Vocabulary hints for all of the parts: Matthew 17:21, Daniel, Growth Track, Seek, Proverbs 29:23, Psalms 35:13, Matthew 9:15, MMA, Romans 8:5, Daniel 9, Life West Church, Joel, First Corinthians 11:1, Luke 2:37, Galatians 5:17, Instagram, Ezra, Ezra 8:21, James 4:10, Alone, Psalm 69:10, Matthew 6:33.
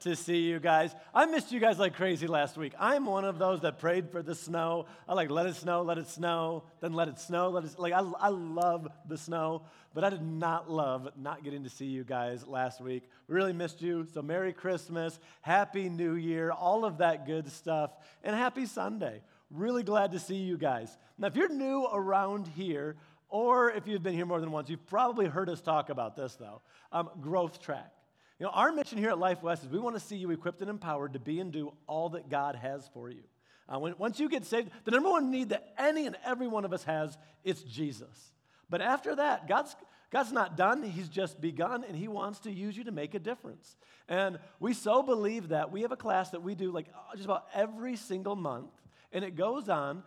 to see you guys. I missed you guys like crazy last week. I'm one of those that prayed for the snow. I like, let it snow, then let it snow. I love the snow, but I did not love not getting to see you guys last week. Really missed you. So Merry Christmas, Happy New Year, all of that good stuff, and Happy Sunday. Really glad to see you guys. Now, if you're new around here, or if you've been here more than once, you've probably heard us talk about this, though, Growth Track. You know, our mission here at Life West is we want to see you equipped and empowered to be and do all that God has for you. Once you get saved, the number one need that any and every one of us has, it's Jesus. But after that, God's not done. He's just begun, and he wants to use you to make a difference. And we so believe that. We have a class that we do like just about every single month, and it goes on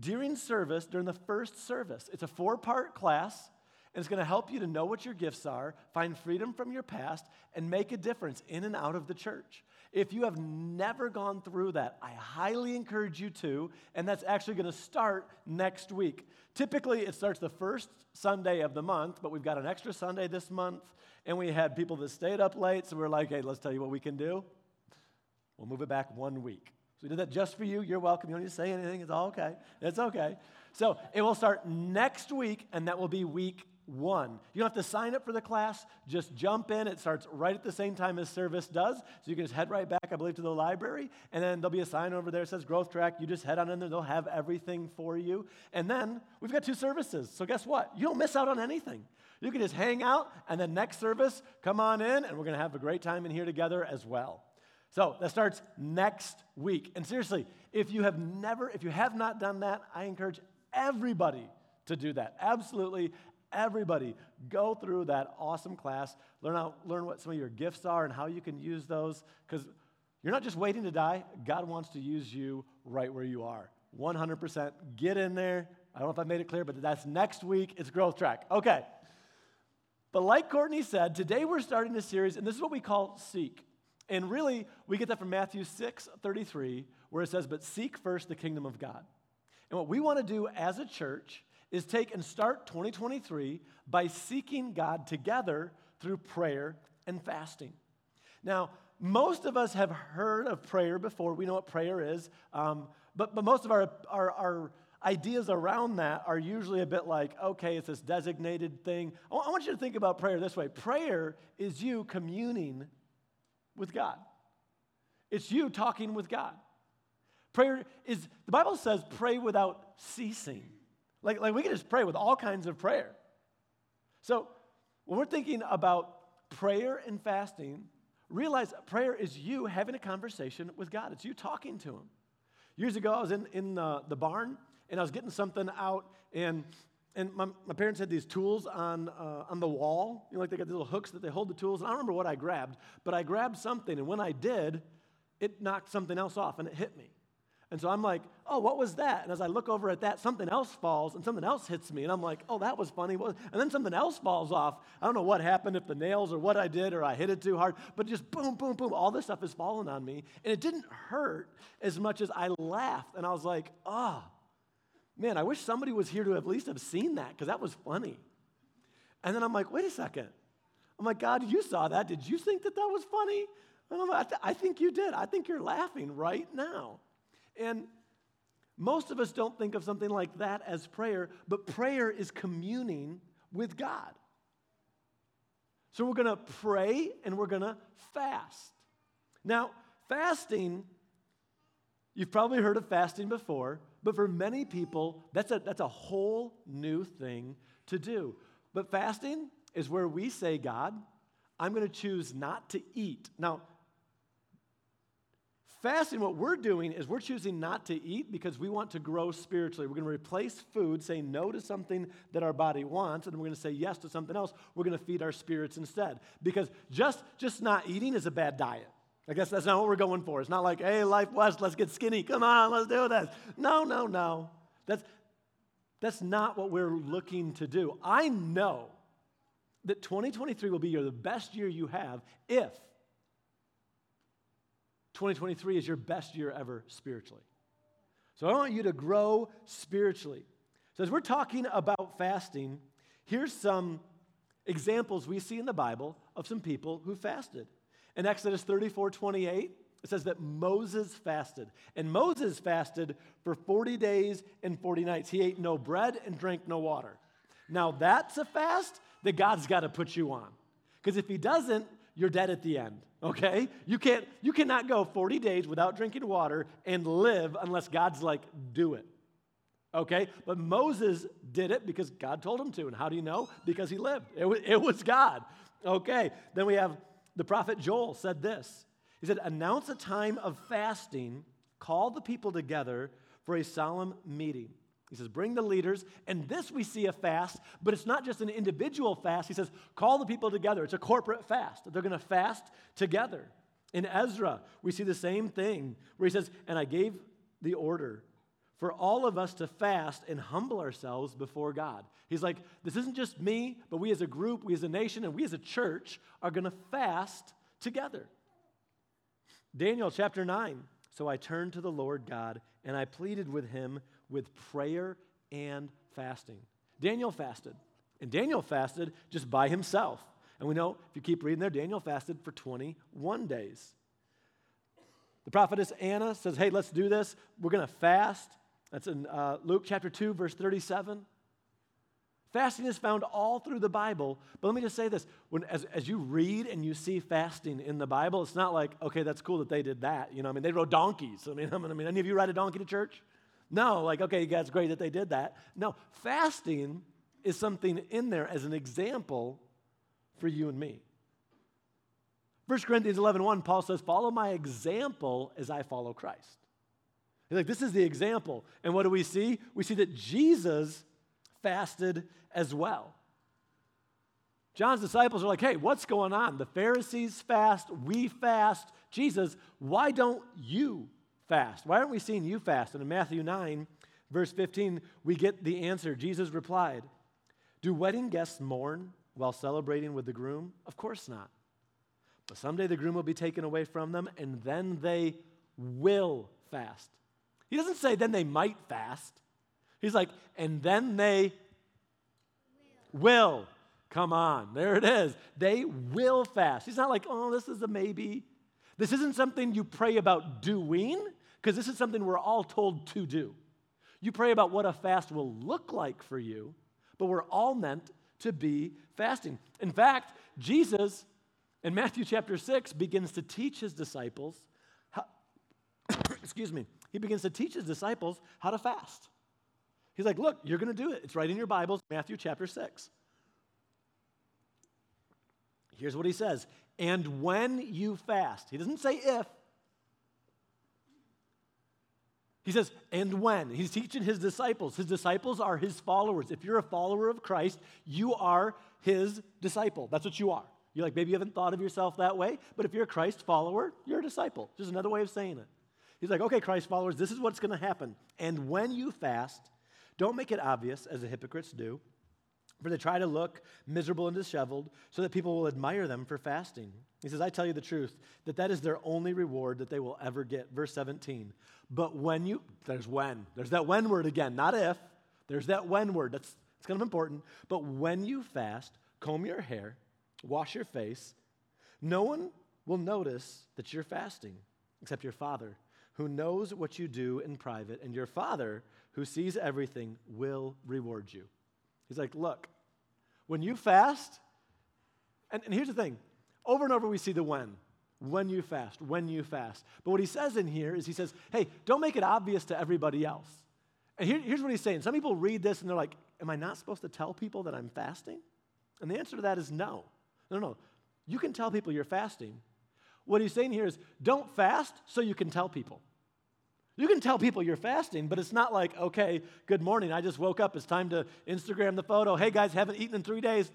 during the first service. It's a 4-part class. And it's going to help you to know what your gifts are, find freedom from your past, and make a difference in and out of the church. If you have never gone through that, I highly encourage you to, and that's actually going to start next week. Typically, it starts the first Sunday of the month, but we've got an extra Sunday this month, and we had people that stayed up late, so we're like, hey, let's tell you what we can do. We'll move it back 1 week. So we did that just for you. You're welcome. You don't need to say anything. It's all okay. It's okay. So it will start next week, and that will be week 1. You don't have to sign up for the class. Just jump in. It starts right at the same time as service does. So you can just head right back, I believe, to the library. And then there'll be a sign over there that says Growth Track. You just head on in there. They'll have everything for you. And then we've got 2 services. So guess what? You don't miss out on anything. You can just hang out. And then next service, come on in. And we're going to have a great time in here together as well. So that starts next week. And seriously, if you have not done that, I encourage everybody to do that. Absolutely everybody, go through that awesome class, learn what some of your gifts are and how you can use those, because you're not just waiting to die. God wants to use you right where you are, 100%. Get in there. I don't know if I made it clear, but that's next week. It's Growth Track. Okay. But like Courtney said, today we're starting a series, and this is what we call Seek. And really, we get that from Matthew 6:33, where it says, but seek first the kingdom of God. And what we want to do as a church is take and start 2023 by seeking God together through prayer and fasting. Now, most of us have heard of prayer before. We know what prayer is, but most of our ideas around that are usually a bit like, okay, it's this designated thing. I want you to think about prayer this way. Prayer is you communing with God. It's you talking with God. The Bible says, pray without ceasing. Like we can just pray with all kinds of prayer. So when we're thinking about prayer and fasting, realize prayer is you having a conversation with God. It's you talking to him. Years ago, I was in the barn, and I was getting something out, and my parents had these tools on the wall. You know, like they got these little hooks that they hold the tools. And I don't remember what I grabbed, but I grabbed something, and when I did, it knocked something else off, and it hit me. And so I'm like, oh, what was that? And as I look over at that, something else falls and something else hits me. And I'm like, oh, that was funny. And then something else falls off. I don't know what happened, if the nails or what I did or I hit it too hard. But just boom, boom, boom, all this stuff is falling on me. And it didn't hurt as much as I laughed. And I was like, oh, man, I wish somebody was here to at least have seen that, because that was funny. And then I'm like, wait a second. I'm like, God, you saw that. Did you think that was funny? And I'm like, I think you did. I think you're laughing right now. And most of us don't think of something like that as prayer, but prayer is communing with God. So we're going to pray and we're going to fast. Now, fasting, you've probably heard of fasting before, but for many people, that's a whole new thing to do. But fasting is where we say, God, I'm going to choose not to eat. Now, fasting, what we're doing is we're choosing not to eat because we want to grow spiritually. We're going to replace food, say no to something that our body wants, and we're going to say yes to something else. We're going to feed our spirits instead, because just not eating is a bad diet. I guess that's not what we're going for. It's not like, hey, Life West, let's get skinny. Come on, let's do this. No. That's not what we're looking to do. I know that 2023 will be the best year you have if 2023 is your best year ever spiritually. So I want you to grow spiritually. So as we're talking about fasting, here's some examples we see in the Bible of some people who fasted. In Exodus 34:28, it says that Moses fasted. And Moses fasted for 40 days and 40 nights. He ate no bread and drank no water. Now that's a fast that God's got to put you on. Because if he doesn't, you're dead at the end, okay? You cannot go 40 days without drinking water and live unless God's like, do it, okay? But Moses did it because God told him to. And how do you know? Because he lived. It was God, okay? Then we have the prophet Joel said this. He said, announce a time of fasting, call the people together for a solemn meeting. He says, bring the leaders, and this we see a fast, but it's not just an individual fast. He says, call the people together. It's a corporate fast. They're going to fast together. In Ezra, we see the same thing where he says, and I gave the order for all of us to fast and humble ourselves before God. He's like, this isn't just me, but we as a group, we as a nation, and we as a church are going to fast together. Daniel chapter 9, so I turned to the Lord God, and I pleaded with him with prayer and fasting. Daniel fasted. And Daniel fasted just by himself. And we know, if you keep reading there, Daniel fasted for 21 days. The prophetess Anna says, hey, let's do this. We're going to fast. That's in Luke chapter 2, verse 37. Fasting is found all through the Bible. But let me just say this. As you read and you see fasting in the Bible, it's not like, okay, that's cool that they did that. You know, I mean, they rode donkeys. I mean, any of you ride a donkey to church? No, like, okay, that's great that they did that. No, fasting is something in there as an example for you and me. First Corinthians 11:1, Paul says, follow my example as I follow Christ. He's like, this is the example. And what do we see? We see that Jesus fasted as well. John's disciples are like, hey, what's going on? The Pharisees fast, we fast. Jesus, why don't you fast? Why aren't we seeing you fast? And in Matthew 9, verse 15, we get the answer. Jesus replied, do wedding guests mourn while celebrating with the groom? Of course not. But someday the groom will be taken away from them, and then they will fast. He doesn't say then they might fast. He's like, and then they will. Come on, there it is. They will fast. He's not like, oh, this is a maybe. This isn't something you pray about doing, because this is something we're all told to do. You pray about what a fast will look like for you, but we're all meant to be fasting. In fact, Jesus, in Matthew chapter 6, begins to teach his disciples how, he begins to teach his disciples how to fast. He's like, look, you're going to do it. It's right in your Bibles, Matthew chapter 6. Here's what he says. And when you fast, he doesn't say if. He says, and when. He's teaching his disciples. His disciples are his followers. If you're a follower of Christ, you are his disciple. That's what you are. You're like, maybe you haven't thought of yourself that way, but if you're a Christ follower, you're a disciple. Just another way of saying it. He's like, okay, Christ followers, this is what's going to happen. And when you fast, don't make it obvious as the hypocrites do, for they try to look miserable and disheveled so that people will admire them for fasting. He says, I tell you the truth, that is their only reward that they will ever get. Verse 17, but when you, there's when. There's that when word again, not if. There's that when word. That's kind of important. But when you fast, comb your hair, wash your face. No one will notice that you're fasting except your Father, who knows what you do in private, and your Father, who sees everything, will reward you. He's like, look, when you fast, and here's the thing, over and over we see the when you fast. But what he says in here is he says, hey, don't make it obvious to everybody else. And here's what he's saying. Some people read this and they're like, am I not supposed to tell people that I'm fasting? And the answer to that is no. No. You can tell people you're fasting. What he's saying here is don't fast so you can tell people. You can tell people you're fasting, but it's not like, okay, good morning, I just woke up, it's time to Instagram the photo. Hey guys, haven't eaten in 3 days.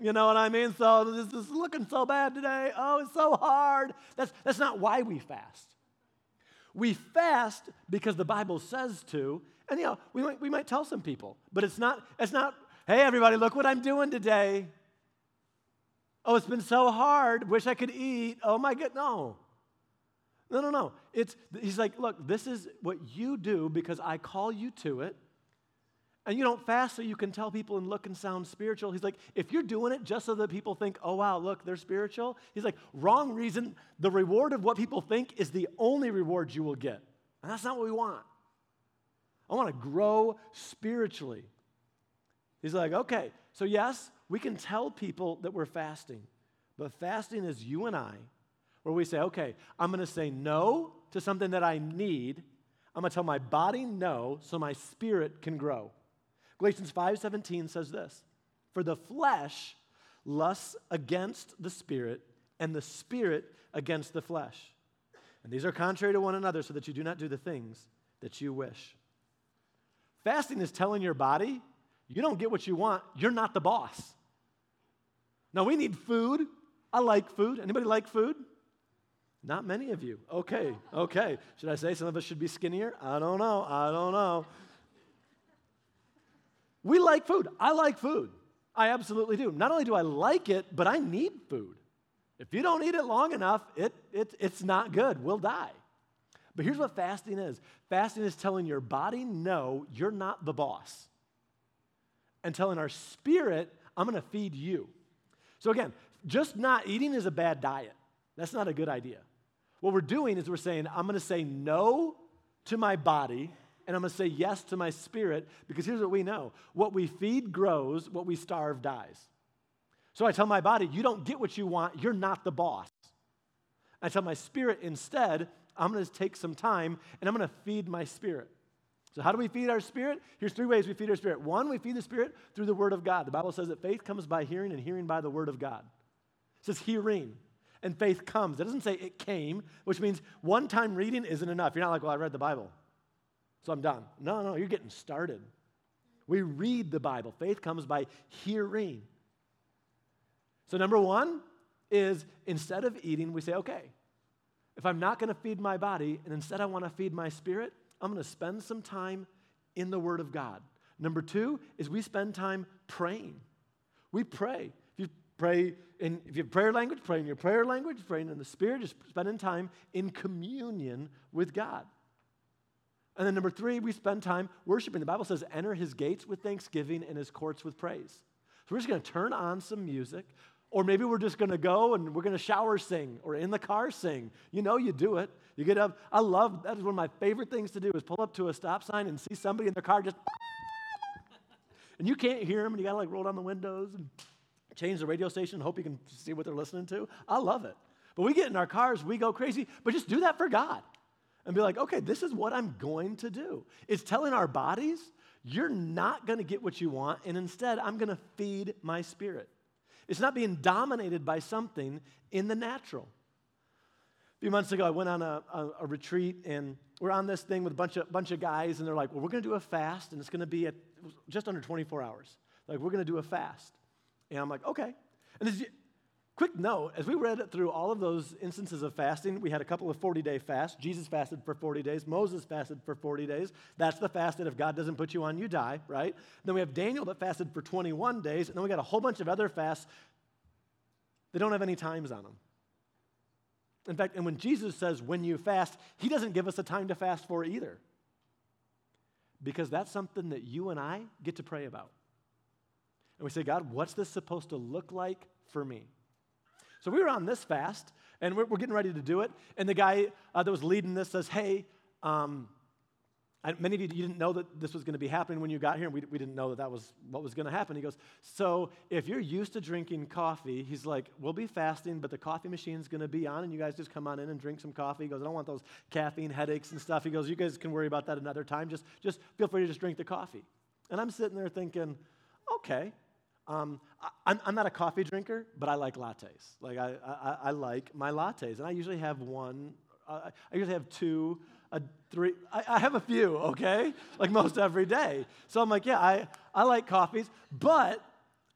You know what I mean? So this is looking so bad today. Oh, it's so hard. That's not why we fast. We fast because the Bible says to, and you know, we might tell some people, but it's not Hey, everybody, look what I'm doing today. Oh, it's been so hard. Wish I could eat. Oh, my God. No. No. He's like, look, this is what you do because I call you to it. And you don't fast so you can tell people and look and sound spiritual. He's like, if you're doing it just so that people think, oh, wow, look, they're spiritual. He's like, wrong reason. The reward of what people think is the only reward you will get. And that's not what we want. I want to grow spiritually. He's like, okay, so yes, we can tell people that we're fasting. But fasting is you and I, where we say, okay, I'm going to say no to something that I need. I'm going to tell my body no so my spirit can grow. Galatians 5:17 says this, "For the flesh lusts against the spirit, and the spirit against the flesh. And these are contrary to one another so that you do not do the things that you wish." Fasting is telling your body, you don't get what you want. You're not the boss. Now, we need food. I like food. Anybody like food? Not many of you. Okay. Should I say some of us should be skinnier? I don't know. We like food. I like food. I absolutely do. Not only do I like it, but I need food. If you don't eat it long enough, it's not good. We'll die. But here's what fasting is. Fasting is telling your body, no, you're not the boss. And telling our spirit, I'm going to feed you. So again, just not eating is a bad diet. That's not a good idea. What we're doing is we're saying, I'm going to say no to my body, and I'm going to say yes to my spirit, because here's what we know. What we feed grows, what we starve dies. So I tell my body, you don't get what you want, you're not the boss. I tell my spirit instead, I'm going to take some time, and I'm going to feed my spirit. So how do we feed our spirit? Here's three ways we feed our spirit. One, we feed the spirit through the word of God. The Bible says that faith comes by hearing, and hearing by the word of God. It says hearing. And faith comes. It doesn't say it came, which means one time reading isn't enough. You're not like, well, I read the Bible, so I'm done. No, you're getting started. We read the Bible. Faith comes by hearing. So number one is instead of eating, we say, okay, if I'm not going to feed my body and instead I want to feed my spirit, I'm going to spend some time in the Word of God. Number two is we spend time praying. We pray. Pray in if you have prayer language, pray in your prayer language, praying in the Spirit, just spending time in communion with God. And then number three, we spend time worshiping. The Bible says, enter his gates with thanksgiving and his courts with praise. So we're just going to turn on some music, or maybe we're just going to go and we're going to shower sing, or in the car sing. You know you do it. You get up. That is one of my favorite things to do is pull up to a stop sign and see somebody in their car just, and you can't hear them, and you got to like roll down the windows and change the radio station, hope you can see what they're listening to. I love it. But we get in our cars, we go crazy, but just do that for God and be like, okay, this is what I'm going to do. It's telling our bodies, you're not going to get what you want, and instead I'm going to feed my spirit. It's not being dominated by something in the natural. A few months ago, I went on a retreat, and we're on this thing with a bunch of guys, and they're like, well, we're going to do a fast, and it's going to be at just under 24 hours. Like, we're going to do a fast. And I'm like, okay. And this quick note, as we read through all of those instances of fasting, we had a couple of 40-day fasts. Jesus fasted for 40 days. Moses fasted for 40 days. That's the fast that if God doesn't put you on, you die, right? Then we have Daniel that fasted for 21 days. And then we got a whole bunch of other fasts that don't have any times on them. In fact, and when Jesus says, when you fast, he doesn't give us a time to fast for either. Because that's something that you and I get to pray about. And we say, God, what's this supposed to look like for me? So we were on this fast, and we're getting ready to do it. And the guy that was leading this says, hey, many of you didn't know that this was going to be happening when you got here, and we didn't know that was what was going to happen. He goes, so if you're used to drinking coffee, he's like, we'll be fasting, but the coffee machine's going to be on, and you guys just come on in and drink some coffee. He goes, I don't want those caffeine headaches and stuff. He goes, you guys can worry about that another time. Just feel free to just drink the coffee. And I'm sitting there thinking, okay, I'm not a coffee drinker, but I like lattes. Like I like my lattes, and I usually have one. I usually have two, three. I have a few, okay, like most every day. So I'm like, yeah, I like coffees, but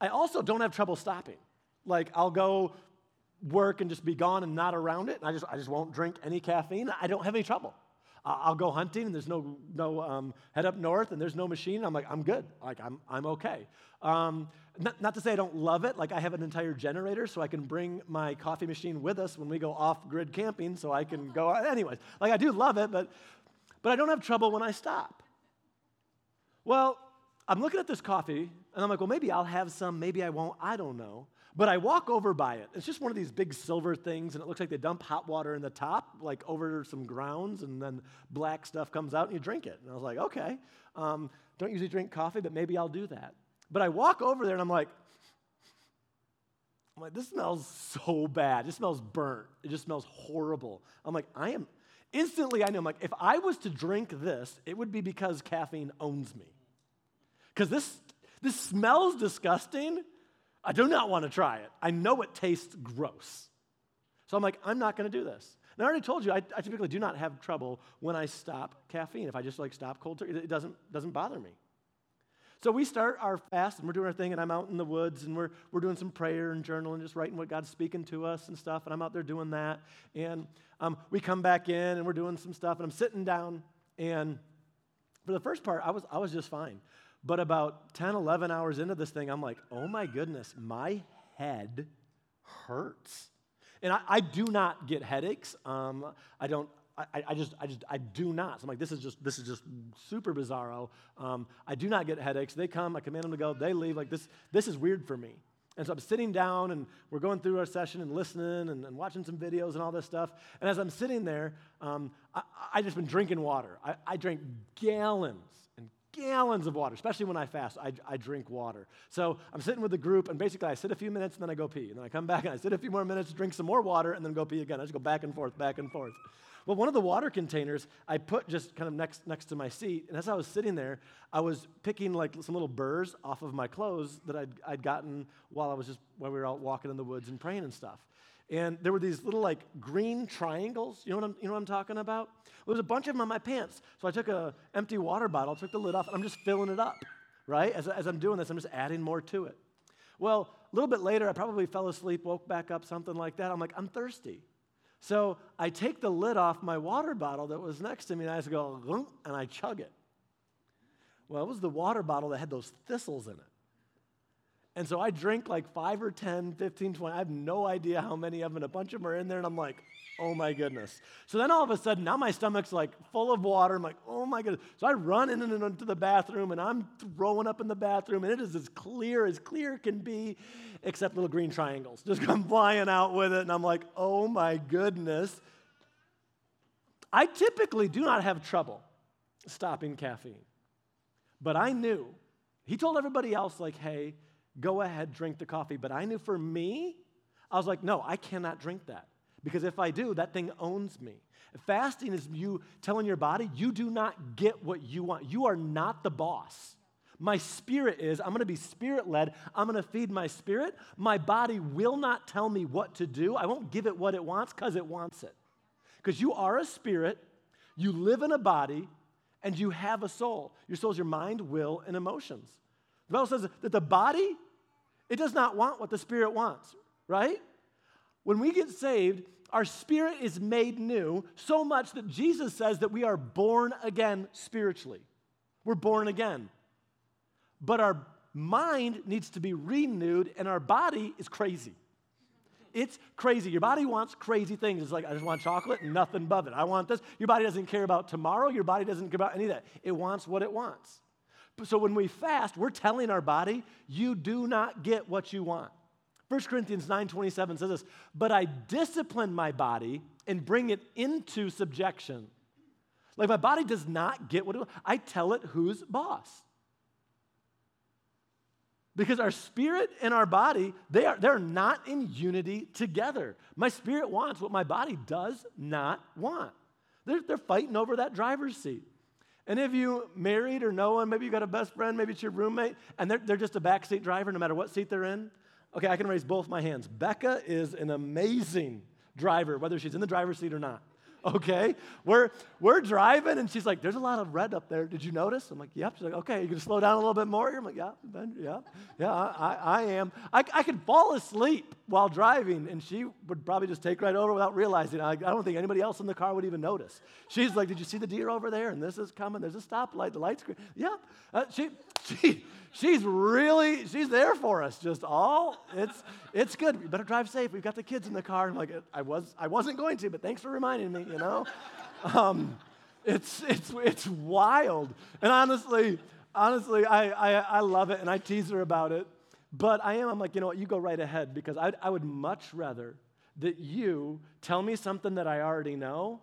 I also don't have trouble stopping. Like I'll go work and just be gone and not around it, and I just won't drink any caffeine. I don't have any trouble. I'll go hunting and there's no head up north and there's no machine. I'm like, I'm good. Like, I'm okay. Not to say I don't love it. Like, I have an entire generator, so I can bring my coffee machine with us when we go off-grid camping, so I can go. Anyways, like, I do love it, but I don't have trouble when I stop. Well, I'm looking at this coffee, and I'm like, well, maybe I'll have some, maybe I won't, I don't know. But I walk over by it. It's just one of these big silver things, and it looks like they dump hot water in the top, like over some grounds, and then black stuff comes out, and you drink it. And I was like, okay, don't usually drink coffee, but maybe I'll do that. But I walk over there, and I'm like, this smells so bad. It smells burnt. It just smells horrible. I'm like, instantly I know, I'm like, if I was to drink this, it would be because caffeine owns me. Because this smells disgusting. I do not want to try it. I know it tastes gross. So I'm like, I'm not going to do this. And I already told you, I typically do not have trouble when I stop caffeine. If I just stop cold turkey, it doesn't bother me. So we start our fast, and we're doing our thing, and I'm out in the woods, and we're doing some prayer and journaling, and just writing what God's speaking to us and stuff, and I'm out there doing that. And we come back in, and we're doing some stuff, and I'm sitting down, and for the first part, I was just fine. But about 10, 11 hours into this thing, I'm like, oh my goodness, my head hurts. And I do not get headaches. I do not. So I'm like, this is just super bizarro. I do not get headaches. They come, I command them to go, they leave. Like this is weird for me. And so I'm sitting down and we're going through our session and listening and watching some videos and all this stuff. And as I'm sitting there, I just been drinking water. I drank gallons of water, especially when I fast, I drink water. So I'm sitting with the group, and basically I sit a few minutes, and then I go pee. And then I come back, and I sit a few more minutes, drink some more water, and then go pee again. I just go back and forth, back and forth. Well, one of the water containers I put just kind of next to my seat, and as I was sitting there, I was picking like some little burrs off of my clothes that I'd gotten while we were out walking in the woods and praying and stuff. And there were these little, like, green triangles. You know what I'm talking about? Well, there's a bunch of them on my pants. So I took an empty water bottle, took the lid off, and I'm just filling it up, right? As I'm doing this, I'm just adding more to it. Well, a little bit later, I probably fell asleep, woke back up, something like that. I'm like, I'm thirsty. So I take the lid off my water bottle that was next to me, and I just go, and I chug it. Well, it was the water bottle that had those thistles in it. And so I drink like 5 or 10, 15, 20. I have no idea how many of them, and a bunch of them are in there, and I'm like, oh my goodness. So then all of a sudden, now my stomach's like full of water. I'm like, oh my goodness. So I run in and into the bathroom, and I'm throwing up in the bathroom, and it is as clear can be, except little green triangles. Just come flying out with it, and I'm like, oh my goodness. I typically do not have trouble stopping caffeine, but I knew. He told everybody else, like, hey, go ahead, drink the coffee. But I knew for me, I was like, no, I cannot drink that. Because if I do, that thing owns me. Fasting is you telling your body, you do not get what you want. You are not the boss. My spirit is, I'm going to be spirit-led. I'm going to feed my spirit. My body will not tell me what to do. I won't give it what it wants because it wants it. Because you are a spirit, you live in a body, and you have a soul. Your soul is your mind, will, and emotions. The Bible says that the body, it does not want what the spirit wants, right? When we get saved, our spirit is made new so much that Jesus says that we are born again spiritually. We're born again. But our mind needs to be renewed, and our body is crazy. It's crazy. Your body wants crazy things. It's like, I just want chocolate and nothing above it. I want this. Your body doesn't care about tomorrow. Your body doesn't care about any of that. It wants what it wants. So when we fast, we're telling our body, you do not get what you want. First Corinthians 9:27 says this, but I discipline my body and bring it into subjection. Like, my body does not get what it wants. I tell it who's boss. Because our spirit and our body, they're not in unity together. My spirit wants what my body does not want. They're fighting over that driver's seat. And if you married or no one, maybe you got a best friend, maybe it's your roommate, and they're just a backseat driver no matter what seat they're in. Okay, I can raise both my hands. Becca is an amazing driver, whether she's in the driver's seat or not. Okay, we're driving, and she's like, there's a lot of red up there. Did you notice? I'm like, yep. She's like, okay, you can slow down a little bit more here? I'm like, yeah, I am. I could fall asleep while driving, and she would probably just take right over without realizing. I don't think anybody else in the car would even notice. She's like, did you see the deer over there? And this is coming. There's a stoplight. The light's green. Yeah. She's there for us just all. It's good. You better drive safe. We've got the kids in the car. I'm like, I wasn't going to, but thanks for reminding me, you know. It's wild. And honestly, I love it, and I tease her about it. But I'm like, you know what, you go right ahead, because I would much rather that you tell me something that I already know,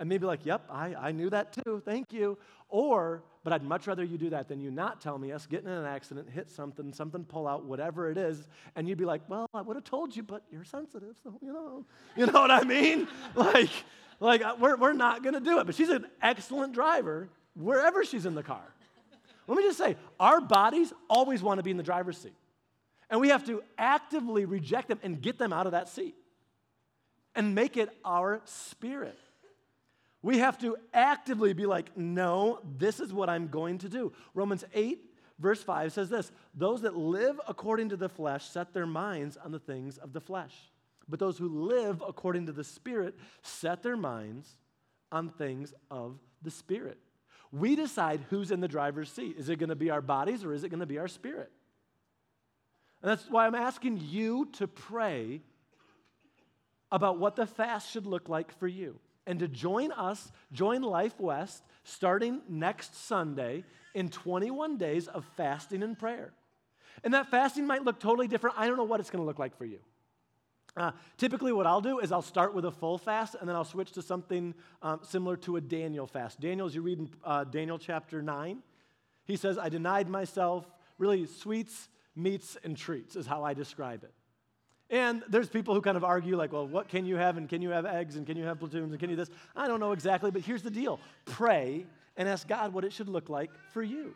and maybe like, yep, I knew that too, thank you. But I'd much rather you do that than you not tell me us, get in an accident, hit something pull out, whatever it is, and you'd be like, well, I would have told you, but you're sensitive, so you know what I mean? Like we're not gonna do it. But she's an excellent driver wherever she's in the car. Let me just say, our bodies always want to be in the driver's seat. And we have to actively reject them and get them out of that seat and make it our spirit. We have to actively be like, no, this is what I'm going to do. Romans 8, verse 5 says this, those that live according to the flesh set their minds on the things of the flesh. But those who live according to the Spirit set their minds on things of the Spirit. We decide who's in the driver's seat. Is it going to be our bodies or is it going to be our spirit? And that's why I'm asking you to pray about what the fast should look like for you and to join us, join Life West, starting next Sunday in 21 days of fasting and prayer. And that fasting might look totally different. I don't know what it's going to look like for you. Typically what I'll do is I'll start with a full fast and then I'll switch to something similar to a Daniel fast. Daniel, as you read in Daniel chapter 9, he says, I denied myself, really sweets, meats, and treats is how I describe it. And there's people who kind of argue like, well, what can you have, and can you have eggs, and can you have platoons, and can you this? I don't know exactly, but here's the deal. Pray and ask God what it should look like for you.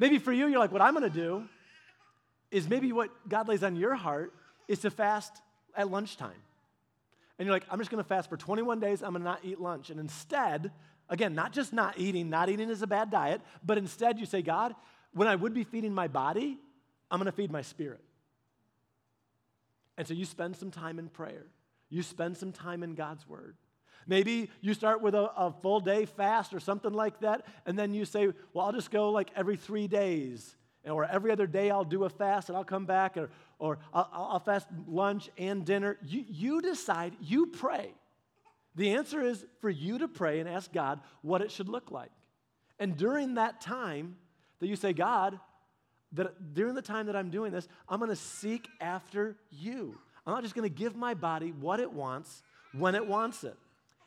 Maybe for you, you're like, what I'm going to do is maybe what God lays on your heart is to fast at lunchtime. And you're like, I'm just going to fast for 21 days. I'm going to not eat lunch. And instead, again, not just not eating is a bad diet, but instead you say, God, when I would be feeding my body, I'm going to feed my spirit. And so you spend some time in prayer. You spend some time in God's word. Maybe you start with a full day fast or something like that, and then you say, well, I'll just go like every 3 days. Or every other day I'll do a fast and I'll come back, or I'll fast lunch and dinner. You decide, you pray. The answer is for you to pray and ask God what it should look like. And during that time that you say, God, that during the time that I'm doing this, I'm going to seek after you. I'm not just going to give my body what it wants when it wants it.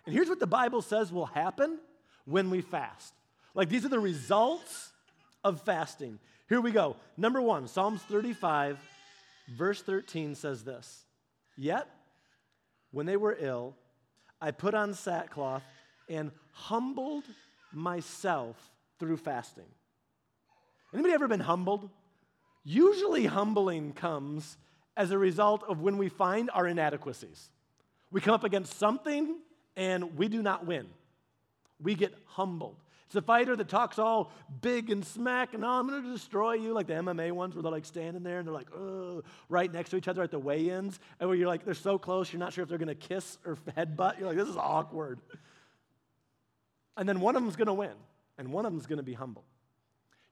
And here's what the Bible says will happen when we fast. Like, these are the results of fasting. Here we go. Number one, Psalms 35, verse 13 says this. Yet, when they were ill, I put on sackcloth and humbled myself through fasting. Anybody ever been humbled? Usually humbling comes as a result of when we find our inadequacies. We come up against something and we do not win. We get humbled. It's a fighter that talks all big and smack, and, oh, I'm going to destroy you, like the MMA ones where they're like standing there and they're like, oh, right next to each other at the weigh-ins, and where you're like, they're so close, you're not sure if they're going to kiss or headbutt. You're like, this is awkward. And then one of them's going to win, and one of them's going to be humble.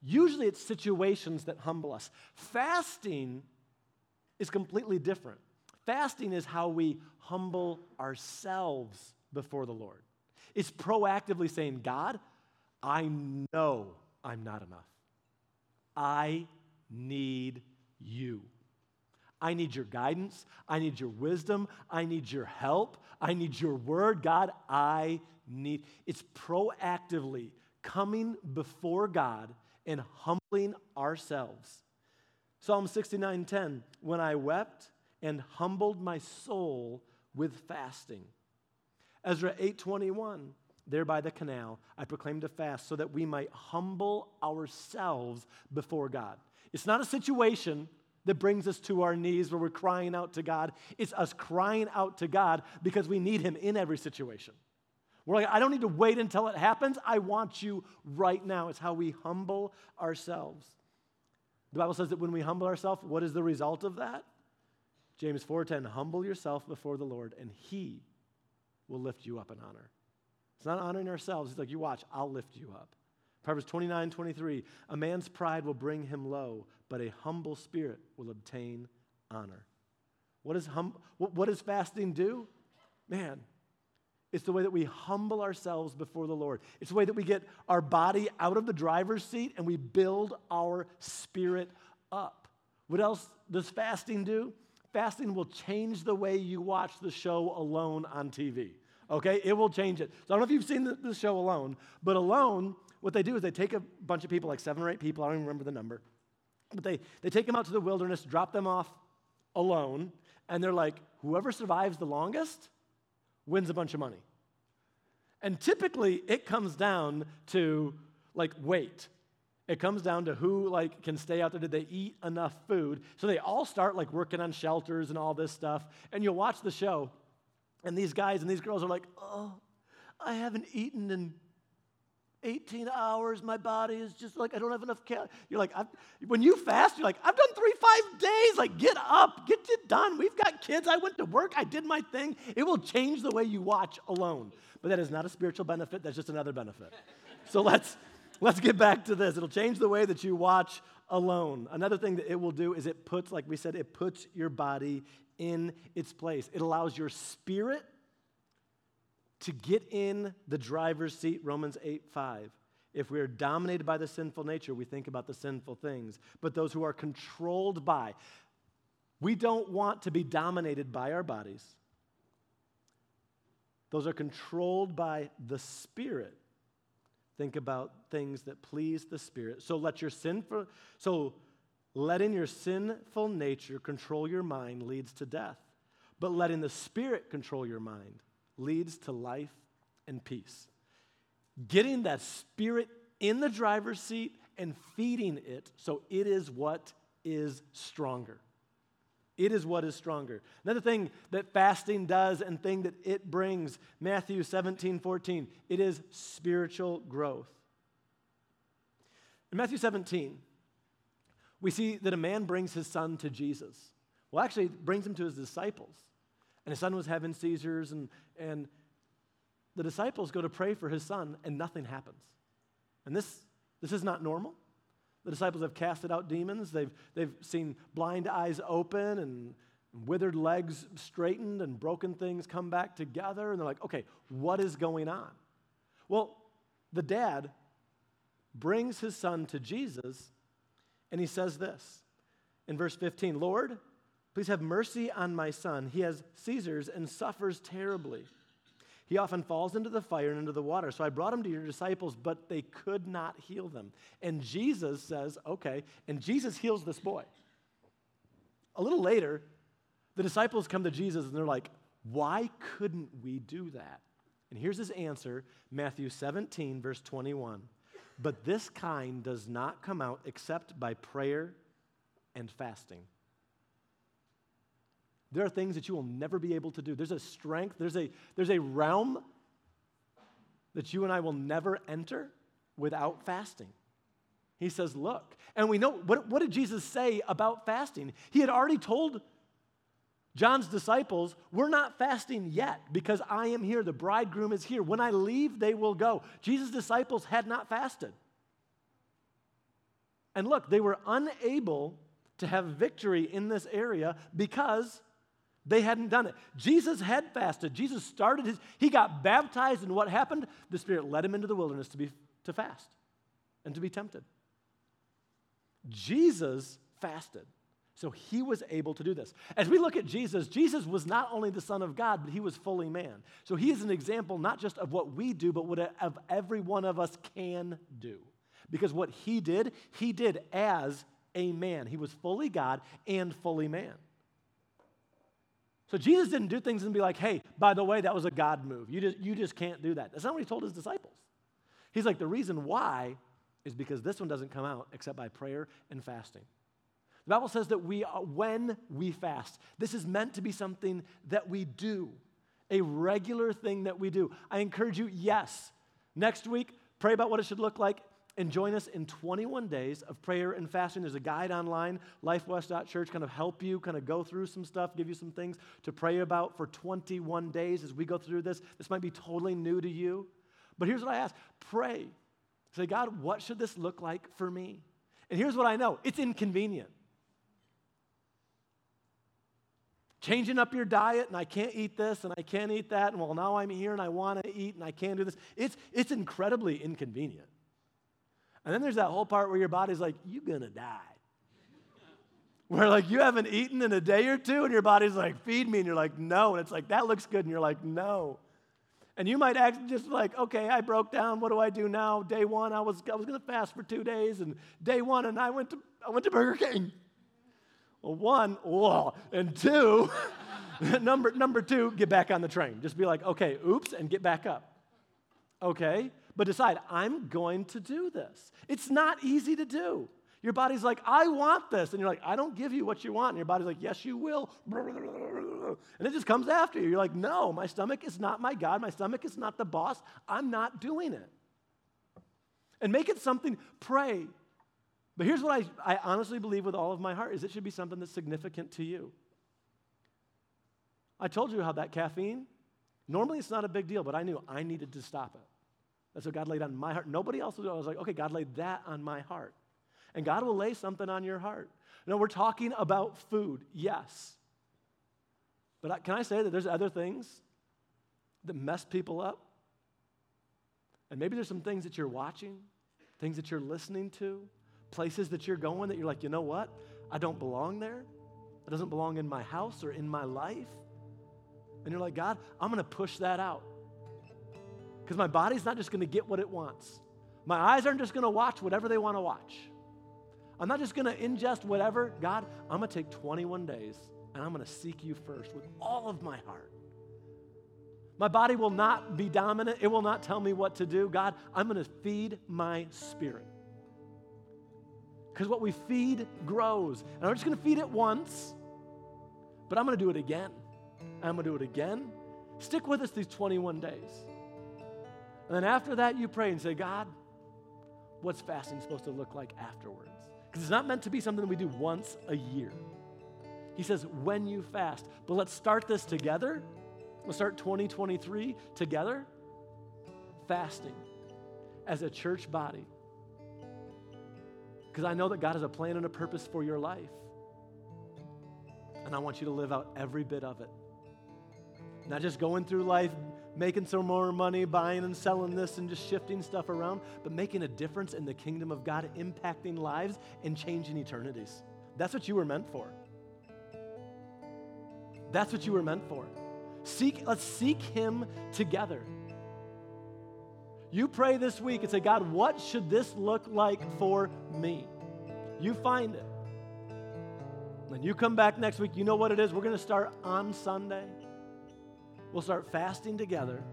Usually it's situations that humble us. Fasting is completely different. Fasting is how we humble ourselves before the Lord. It's proactively saying, God, I know I'm not enough. I need you. I need your guidance. I need your wisdom. I need your help. I need your word. God, it's proactively coming before God and humbling ourselves. Psalm 69:10, when I wept and humbled my soul with fasting. Ezra 8:21, there by the canal, I proclaimed a fast so that we might humble ourselves before God. It's not a situation that brings us to our knees where we're crying out to God. It's us crying out to God because we need him in every situation. We're like, I don't need to wait until it happens. I want you right now. It's how we humble ourselves. The Bible says that when we humble ourselves, what is the result of that? James 4:10, humble yourself before the Lord, and he will lift you up in honor. It's not honoring ourselves. It's like, you watch, I'll lift you up. Proverbs 29:23, a man's pride will bring him low, but a humble spirit will obtain honor. What does fasting do? Man, it's the way that we humble ourselves before the Lord. It's the way that we get our body out of the driver's seat and we build our spirit up. What else does fasting do? Fasting will change the way you watch the show Alone on TV, okay? It will change it. So I don't know if you've seen the show Alone, but Alone, what they do is they take a bunch of people, like 7 or 8 people, I don't even remember the number, but they take them out to the wilderness, drop them off alone, and they're like, whoever survives the longest wins a bunch of money. And typically, it comes down to, like, weight. It comes down to who, like, can stay out there. Did they eat enough food? So they all start, like, working on shelters and all this stuff. And you'll watch the show, and these guys and these girls are like, oh, I haven't eaten in 18 hours. My body is just, like, I don't have enough calories. You're like, when you fast, you're like, I've done 3-5 days. Like, get up. Get it done. We've got kids. I went to work. I did my thing. It will change the way you watch Alone. But that is not a spiritual benefit. That's just another benefit. So let's get back to this. It'll change the way that you watch Alone. Another thing that it will do is it puts, like we said, it puts your body in its place. It allows your spirit to get in the driver's seat, Romans 8:5. If we are dominated by the sinful nature, we think about the sinful things. But those who are controlled by, we don't want to be dominated by our bodies. Those are controlled by the Spirit. Think about things that please the Spirit. So letting your sinful nature control your mind leads to death. But letting the Spirit control your mind leads to life and peace. Getting that spirit in the driver's seat and feeding it so it is what is stronger. It is what is stronger. Another thing that fasting does and thing that it brings, Matthew 17:14, it is spiritual growth. In Matthew 17, we see that a man brings his son to Jesus. Well, actually, brings him to his disciples. And his son was having seizures, and the disciples go to pray for his son, and nothing happens. And this is not normal. The disciples have casted out demons. They've seen blind eyes open and withered legs straightened and broken things come back together. And they're like, okay, what is going on? Well, the dad brings his son to Jesus, and he says this in verse 15, Lord, please have mercy on my son. He has seizures and suffers terribly. He often falls into the fire and into the water. So I brought him to your disciples, but they could not heal them. And Jesus says, okay, and Jesus heals this boy. A little later, the disciples come to Jesus and they're like, why couldn't we do that? And here's his answer, Matthew 17, verse 21. But this kind does not come out except by prayer and fasting. There are things that you will never be able to do. There's a strength, there's a realm that you and I will never enter without fasting. He says, look. And we know, what did Jesus say about fasting? He had already told John's disciples, we're not fasting yet because I am here. The bridegroom is here. When I leave, they will go. Jesus' disciples had not fasted. And look, they were unable to have victory in this area because they hadn't done it. Jesus had fasted. Jesus started he got baptized, and what happened? The Spirit led him into the wilderness to fast and to be tempted. Jesus fasted, so he was able to do this. As we look at Jesus, Jesus was not only the Son of God, but he was fully man. So he is an example not just of what we do, but what of every one of us can do. Because what he did as a man. He was fully God and fully man. So Jesus didn't do things and be like, hey, by the way, that was a God move. You just can't do that. That's not what he told his disciples. He's like, the reason why is because this one doesn't come out except by prayer and fasting. The Bible says that when we fast, this is meant to be something that we do, a regular thing that we do. I encourage you, yes, next week, pray about what it should look like and join us in 21 days of prayer and fasting. There's a guide online, lifewest.church, kind of help you kind of go through some stuff, give you some things to pray about for 21 days as we go through this. This might be totally new to you, but here's what I ask. Pray. Say, God, what should this look like for me? And here's what I know. It's inconvenient. Changing up your diet, and I can't eat this, and I can't eat that, and well, now I'm here, and I want to eat, and I can't do this. It's incredibly inconvenient. And then there's that whole part where your body's like, you're going to die. Where, like, you haven't eaten in a day or two, and your body's like, feed me, and you're like, no. And it's like, that looks good, and you're like, no. And you might act just like, okay, I broke down. What do I do now? Day one, I was going to fast for 2 days, and day one, and I went to Burger King. Well, one, whoa, and two, number two, get back on the train. Just be like, okay, oops, and get back up. Okay, but decide, I'm going to do this. It's not easy to do. Your body's like, I want this. And you're like, I don't give you what you want. And your body's like, yes, you will. And it just comes after you. You're like, no, my stomach is not my God. My stomach is not the boss. I'm not doing it. And make it something, pray. But here's what I honestly believe with all of my heart, is it should be something that's significant to you. I told you how that caffeine, normally it's not a big deal, but I knew I needed to stop it. That's what God laid on my heart. Nobody else was doing it. I was like, okay, God laid that on my heart. And God will lay something on your heart. You know, we're talking about food, yes. But can I say that there's other things that mess people up? And maybe there's some things that you're watching, things that you're listening to, places that you're going that you're like, you know what? I don't belong there. It doesn't belong in my house or in my life. And you're like, God, I'm going to push that out. Because my body's not just going to get what it wants. My eyes aren't just going to watch whatever they want to watch. I'm not just going to ingest whatever. God, I'm going to take 21 days and I'm going to seek you first with all of my heart. My body will not be dominant. It will not tell me what to do. God, I'm going to feed my spirit. Because what we feed grows. And I'm just going to feed it once, but I'm going to do it again. I'm going to do it again. Stick with us these 21 days. And then after that, you pray and say, God, what's fasting supposed to look like afterwards? Because it's not meant to be something that we do once a year. He says, when you fast. But let's start this together. We'll start 2023 together. Fasting as a church body. Because I know that God has a plan and a purpose for your life. And I want you to live out every bit of it. Not just going through life, making some more money, buying and selling this and just shifting stuff around, but making a difference in the kingdom of God, impacting lives and changing eternities. That's what you were meant for. That's what you were meant for. Let's seek him together. You pray this week and say, God, what should this look like for me? You find it. When you come back next week, you know what it is. We're going to start on Sunday. We'll start fasting together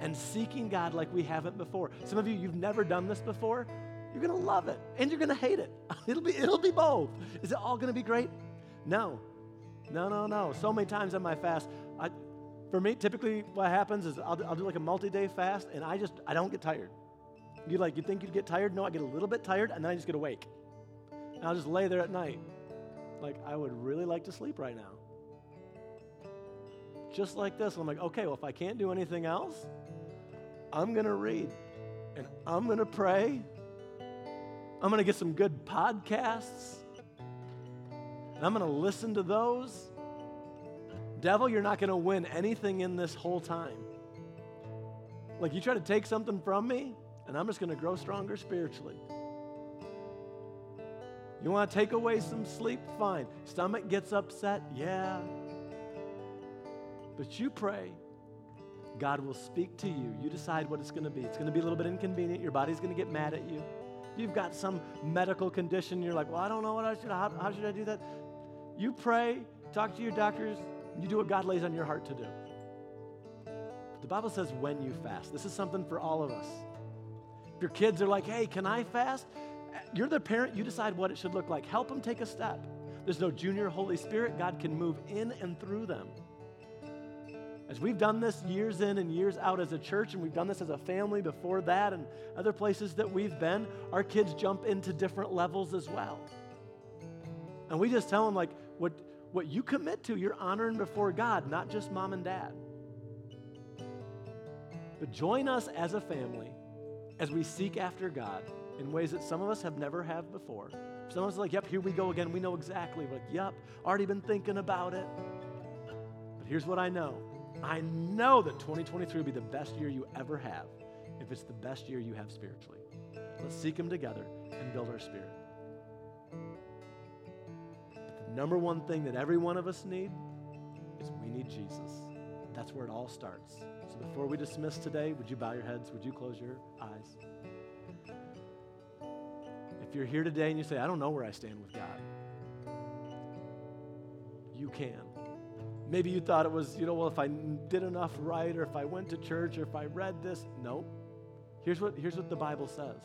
and seeking God like we haven't before. Some of you, you've never done this before. You're going to love it, and you're going to hate it. It'll be both. Is it all going to be great? No. So many times on my fast, for me, typically what happens is I'll do like a multi-day fast, and I don't get tired. You think you'd get tired? No, I get a little bit tired, and then I just get awake. And I'll just lay there at night. Like, I would really like to sleep right now. Just like this. I'm like, okay, well, if I can't do anything else, I'm going to read, and I'm going to pray. I'm going to get some good podcasts, and I'm going to listen to those. Devil, you're not going to win anything in this whole time. Like, you try to take something from me, and I'm just going to grow stronger spiritually. You want to take away some sleep? Fine. Stomach gets upset? Yeah. But you pray. God will speak to you. You decide what it's going to be. It's going to be a little bit inconvenient. Your body's going to get mad at you. You've got some medical condition. You're like, well, I don't know what I should, how should I do that? You pray, talk to your doctors. You do what God lays on your heart to do. But the Bible says when you fast. This is something for all of us. If your kids are like, hey, can I fast? You're the parent. You decide what it should look like. Help them take a step. There's no junior Holy Spirit. God can move in and through them. As we've done this years in and years out as a church, and we've done this as a family before that and other places that we've been, our kids jump into different levels as well. And we just tell them, like, what you commit to, you're honoring before God, not just mom and dad. But join us as a family as we seek after God in ways that some of us have never had before. Some of us are like, yep, here we go again. We know exactly. We're like, yep, already been thinking about it. But here's what I know. I know that 2023 will be the best year you ever have if it's the best year you have spiritually. Let's seek Him together and build our spirit. But the number one thing that every one of us need is we need Jesus. That's where it all starts. So before we dismiss today, would you bow your heads? Would you close your eyes? If you're here today and you say, I don't know where I stand with God, you can. Maybe you thought it was, well, if I did enough right, or if I went to church, or if I read this. No. Here's what the Bible says.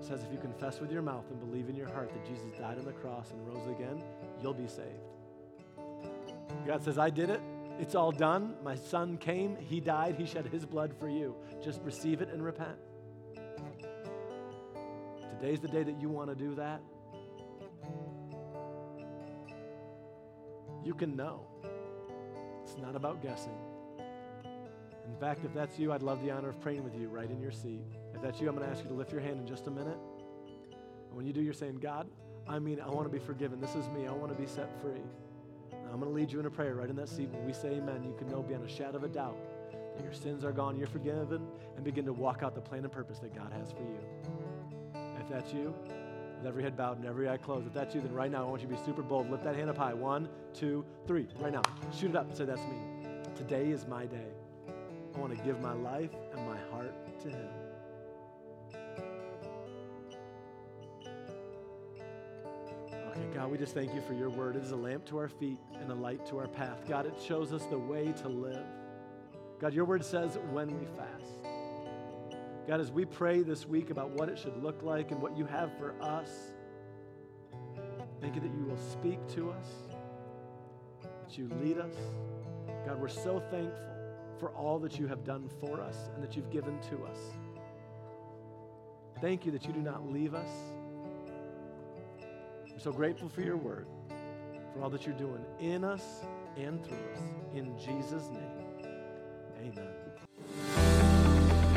It says if you confess with your mouth and believe in your heart that Jesus died on the cross and rose again, you'll be saved. God says, I did it. It's all done. My son came. He died. He shed his blood for you. Just receive it and repent. Today's the day that you want to do that. You can know. It's not about guessing. In fact, if that's you, I'd love the honor of praying with you right in your seat. If that's you, I'm going to ask you to lift your hand in just a minute. And when you do, you're saying, God, I want to be forgiven. This is me. I want to be set free. And I'm going to lead you in a prayer right in that seat. When we say amen, you can know beyond a shadow of a doubt that your sins are gone, you're forgiven, and begin to walk out the plan and purpose that God has for you. If that's you, with every head bowed and every eye closed, if that's you, then right now I want you to be super bold. Lift that hand up high. 1, 2, 3. Right now. Shoot it up and say, that's me. Today is my day. I want to give my life and my heart to Him. Okay, God, we just thank You for Your word. It is a lamp to our feet and a light to our path. God, it shows us the way to live. God, Your word says when we fast. God, as we pray this week about what it should look like and what You have for us, thank You that You will speak to us, that You lead us. God, we're so thankful for all that You have done for us and that You've given to us. Thank You that You do not leave us. We're so grateful for Your word, for all that You're doing in us and through us. In Jesus' name, amen.